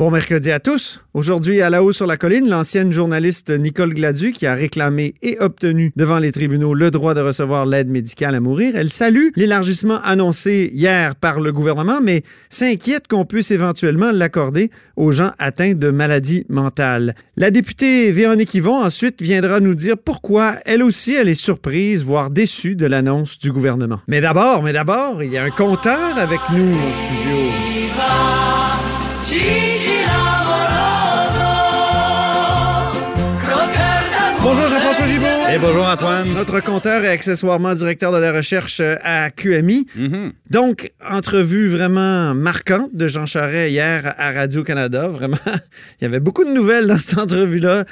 Bon mercredi à tous. Aujourd'hui, à La Haut sur la colline, l'ancienne journaliste Nicole Gladu, qui a réclamé et obtenu devant les tribunaux le droit de recevoir l'aide médicale à mourir, elle salue l'élargissement annoncé hier par le gouvernement, mais s'inquiète qu'on puisse éventuellement l'accorder aux gens atteints de maladies mentales. La députée Véronique Yvon, ensuite, viendra nous dire pourquoi, elle aussi, elle est surprise, voire déçue de l'annonce du gouvernement. Mais d'abord, il y a un compteur avec nous au studio. Bonjour Jean-François Gibeault. Et bonjour Antoine. Notre compteur et accessoirement directeur de la recherche à QMI. Mm-hmm. Donc, entrevue vraiment marquante de Jean Charest hier à Radio-Canada. Vraiment, il y avait beaucoup de nouvelles dans cette entrevue-là.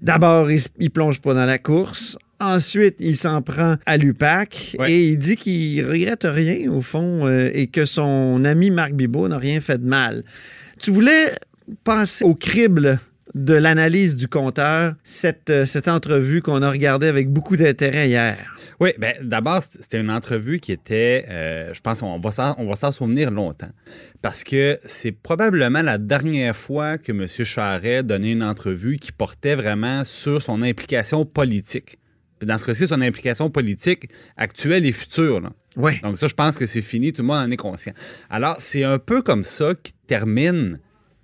D'abord, il plonge pas dans la course. Ensuite, il s'en prend à l'UPAC et il dit qu'il regrette rien au fond et que son ami Marc Bibeau n'a rien fait de mal. Tu voulais passer au crible de l'analyse du compteur, cette entrevue qu'on a regardée avec beaucoup d'intérêt hier. Oui, bien, d'abord, c'était une entrevue qui était, je pense, on va s'en souvenir longtemps, parce que c'est probablement la dernière fois que M. Charest donnait une entrevue qui portait vraiment sur son implication politique. Dans ce cas-ci, son implication politique actuelle et future. Là. Oui. Donc ça, je pense que c'est fini, tout le monde en est conscient. Alors, c'est un peu comme ça qu'il termine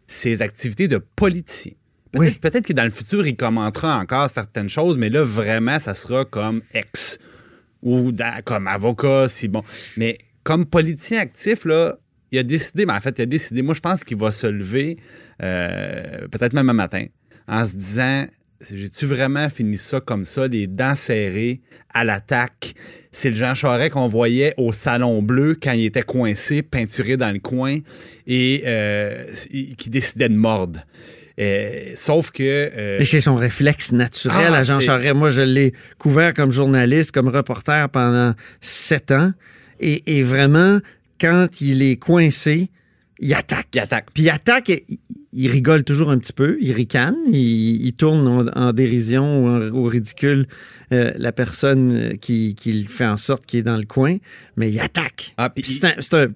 ses activités de politicien. Peut-être que dans le futur, il commentera encore certaines choses, mais là, vraiment, ça sera comme ex ou comme avocat, si bon. Mais comme politicien actif, là, il a décidé, moi, je pense qu'il va se lever peut-être même un matin en se disant, j'ai-tu vraiment fini ça comme ça, les dents serrées, à l'attaque? C'est le Jean Charest qu'on voyait au Salon Bleu quand il était coincé, peinturé dans le coin et qui décidait de mordre. Sauf que... Et c'est son réflexe naturel à Jean Charest. Moi, je l'ai couvert comme journaliste, comme reporter pendant 7 ans. Et vraiment, quand il est coincé, il attaque. Puis il attaque, il rigole toujours un petit peu, il ricane, il tourne en dérision ou au ridicule la personne qui fait en sorte qu'il est dans le coin, mais il attaque.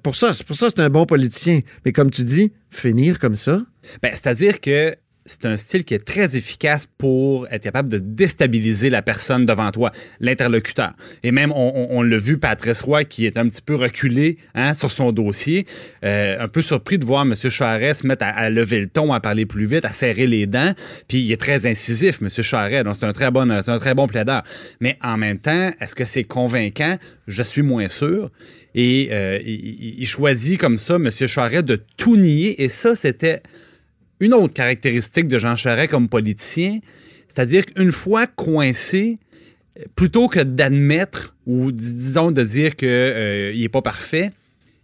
Pour ça, c'est un bon politicien. Mais comme tu dis, finir comme ça... Bien, c'est-à-dire que c'est un style qui est très efficace pour être capable de déstabiliser la personne devant toi, l'interlocuteur. Et même, on l'a vu, Patrice Roy, qui est un petit peu reculé sur son dossier, un peu surpris de voir M. Charest se mettre à lever le ton, à parler plus vite, à serrer les dents. Puis il est très incisif, M. Charest, donc c'est un très bon plaideur. Mais en même temps, est-ce que c'est convaincant? Je suis moins sûr. Et il choisit comme ça, M. Charest, de tout nier. Et ça, c'était... une autre caractéristique de Jean Charest comme politicien, c'est-à-dire qu'une fois coincé, plutôt que d'admettre ou disons de dire qu'il n'est pas parfait,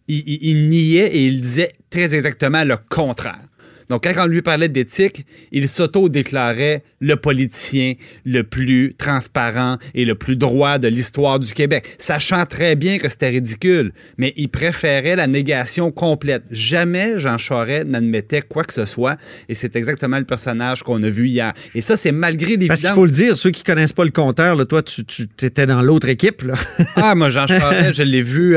il niait et il disait très exactement le contraire. Donc, quand on lui parlait d'éthique, il s'auto-déclarait le politicien le plus transparent et le plus droit de l'histoire du Québec, sachant très bien que c'était ridicule, mais il préférait la négation complète. Jamais Jean Charest n'admettait quoi que ce soit, et c'est exactement le personnage qu'on a vu hier. Et ça, c'est malgré l'évidence. Parce qu'il faut le dire, ceux qui connaissent pas le compteur, là, toi, tu étais dans l'autre équipe. Là. Moi, Jean Charest, je l'ai vu,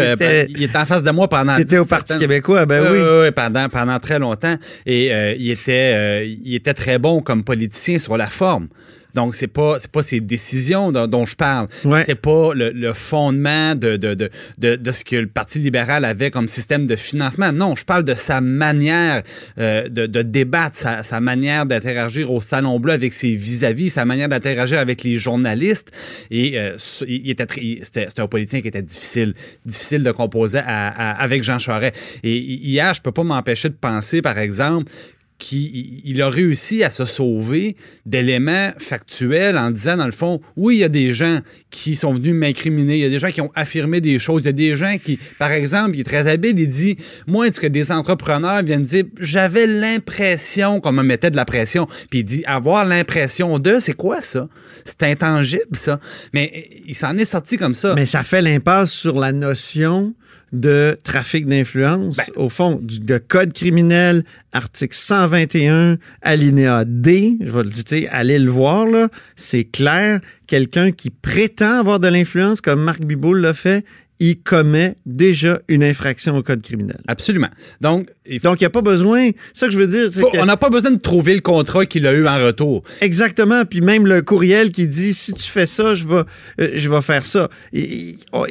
il était en face de moi pendant... T'étais au Parti québécois, oui. Oui, pendant très longtemps, et... Il était très bon comme politicien sur la forme. Donc, c'est pas ses décisions dont je parle. Ouais. C'est pas le fondement de ce que le Parti libéral avait comme système de financement. Non, je parle de sa manière de débattre, sa manière d'interagir au Salon Bleu avec ses vis-à-vis, sa manière d'interagir avec les journalistes. Et c'était un politicien qui était difficile de composer avec Jean Charest. Et hier, je peux pas m'empêcher de penser, par exemple, qu'il a réussi à se sauver d'éléments factuels en disant, dans le fond, oui, il y a des gens qui sont venus m'incriminer, il y a des gens qui ont affirmé des choses, il y a des gens qui, par exemple, il est très habile, il dit, moi, est-ce que des entrepreneurs viennent me dire, j'avais l'impression qu'on me mettait de la pression, puis il dit, avoir l'impression de, c'est quoi ça? C'est intangible, ça. Mais il s'en est sorti comme ça. Mais ça fait l'impasse sur la notion de trafic d'influence, au fond, de code criminel, article 121, alinéa D, je vais le dire, allez le voir, là, c'est clair, quelqu'un qui prétend avoir de l'influence, comme Marc Bibeau l'a fait, il commet déjà une infraction au code criminel. Absolument. Donc, il n'y a pas besoin... Ça que je veux dire, c'est on n'a pas besoin de trouver le contrat qu'il a eu en retour. Exactement. Puis même le courriel qui dit « si tu fais ça, je vais faire ça ».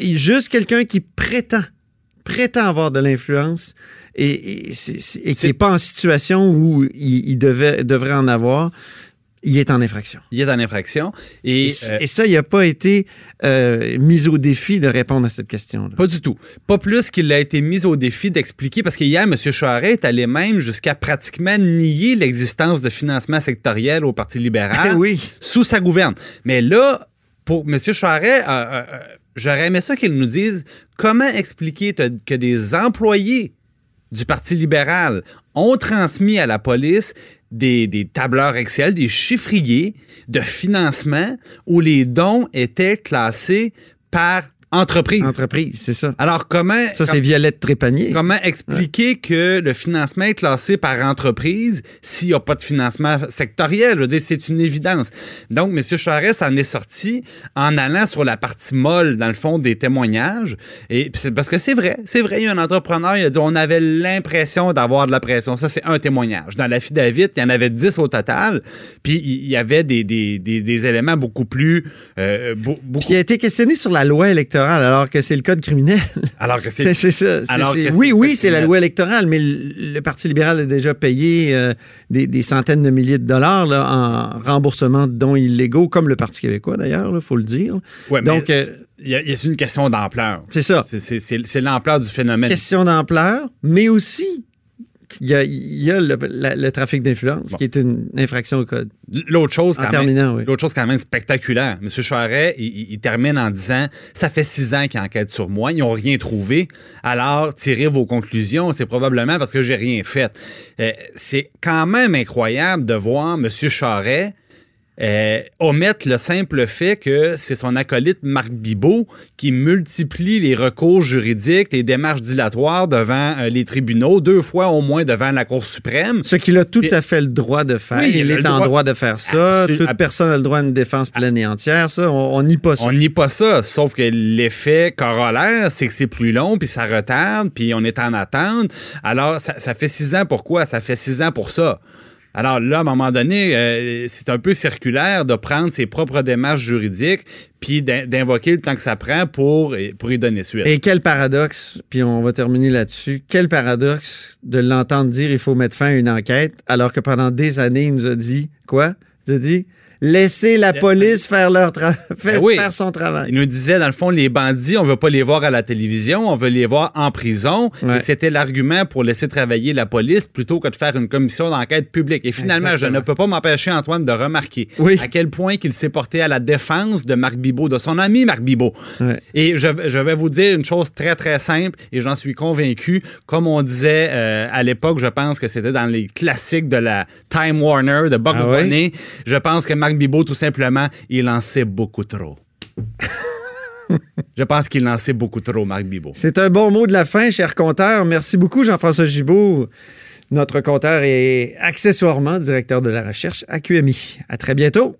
Juste quelqu'un qui prétend avoir de l'influence et qui n'est pas en situation où il devrait en avoir... Il est en infraction. Il est en infraction. Et ça, il n'a pas été mis au défi de répondre à cette question-là. Pas du tout. Pas plus qu'il a été mis au défi d'expliquer, parce qu'hier, M. Charest est allé même jusqu'à pratiquement nier l'existence de financement sectoriel au Parti libéral sous sa gouverne. Mais là, pour M. Charest, j'aurais aimé ça qu'il nous dise comment expliquer que des employés du Parti libéral ont transmis à la police des tableurs Excel, des chiffriers de financement où les dons étaient classés par entreprise. Entreprise, c'est ça. Alors comment... Ça, c'est Violette Trépanier. Comment expliquer que le financement est classé par entreprise s'il n'y a pas de financement sectoriel? Je veux dire, c'est une évidence. Donc, M. Charest en est sorti en allant sur la partie molle, dans le fond, des témoignages. Et parce que c'est vrai, il y a un entrepreneur, il a dit on avait l'impression d'avoir de la pression. Ça, c'est un témoignage. Dans l'affidavit, il y en avait 10 au total, puis il y avait des éléments beaucoup plus... Puis il a été questionné sur la loi électorale. Alors que c'est le code criminel. Alors que c'est... c'est ça. C'est la loi électorale, mais le Parti libéral a déjà payé des centaines de milliers de dollars là, en remboursement de dons illégaux, comme le Parti québécois d'ailleurs, il faut le dire. Ouais, donc c'est une question d'ampleur. C'est ça. C'est l'ampleur du phénomène. Question d'ampleur, mais aussi... Il y a le trafic d'influence qui est une infraction au code. L'autre chose quand même spectaculaire. M. Charest, il termine en disant « Ça fait 6 ans qu'ils enquêtent sur moi, ils n'ont rien trouvé, alors tirez vos conclusions, c'est probablement parce que j'ai rien fait. » C'est quand même incroyable de voir M. Charest omettre le simple fait que c'est son acolyte Marc Bibeau qui multiplie les recours juridiques, les démarches dilatoires devant les tribunaux, 2 fois au moins devant la Cour suprême. Ce qu'il a tout à fait le droit de faire. Oui, il est en droit de faire ça. Toute personne a le droit à une défense pleine et entière. Ça, on nie pas ça. On nie pas ça, sauf que l'effet corollaire, c'est que c'est plus long, puis ça retarde, puis on est en attente. Alors, ça fait 6 ans pour quoi? Ça fait 6 ans pour ça. Alors là, à un moment donné, c'est un peu circulaire de prendre ses propres démarches juridiques puis d'invoquer le temps que ça prend pour y donner suite. Et quel paradoxe, puis on va terminer là-dessus, quel paradoxe de l'entendre dire il faut mettre fin à une enquête alors que pendant des années, il nous a dit quoi? Il nous a dit laissez la police faire faire son travail. Il nous disait, dans le fond, les bandits, on ne veut pas les voir à la télévision, on veut les voir en prison. Ouais. Et c'était l'argument pour laisser travailler la police plutôt que de faire une commission d'enquête publique. Et finalement, Exactement. Je ne peux pas m'empêcher, Antoine, de remarquer à quel point qu'il s'est porté à la défense de Marc Bibeau, de son ami Marc Bibeau. Ouais. Et je vais vous dire une chose très, très simple, et j'en suis convaincu. Comme on disait à l'époque, je pense que c'était dans les classiques de la Time Warner, de Bugs Bunny. Je pense que Marc Bibeau, tout simplement, il en sait beaucoup trop. Je pense qu'il en sait beaucoup trop, Marc Bibeau. C'est un bon mot de la fin, cher compteur. Merci beaucoup, Jean-François Gibeault. Notre compteur est accessoirement directeur de la recherche à QMI. À très bientôt.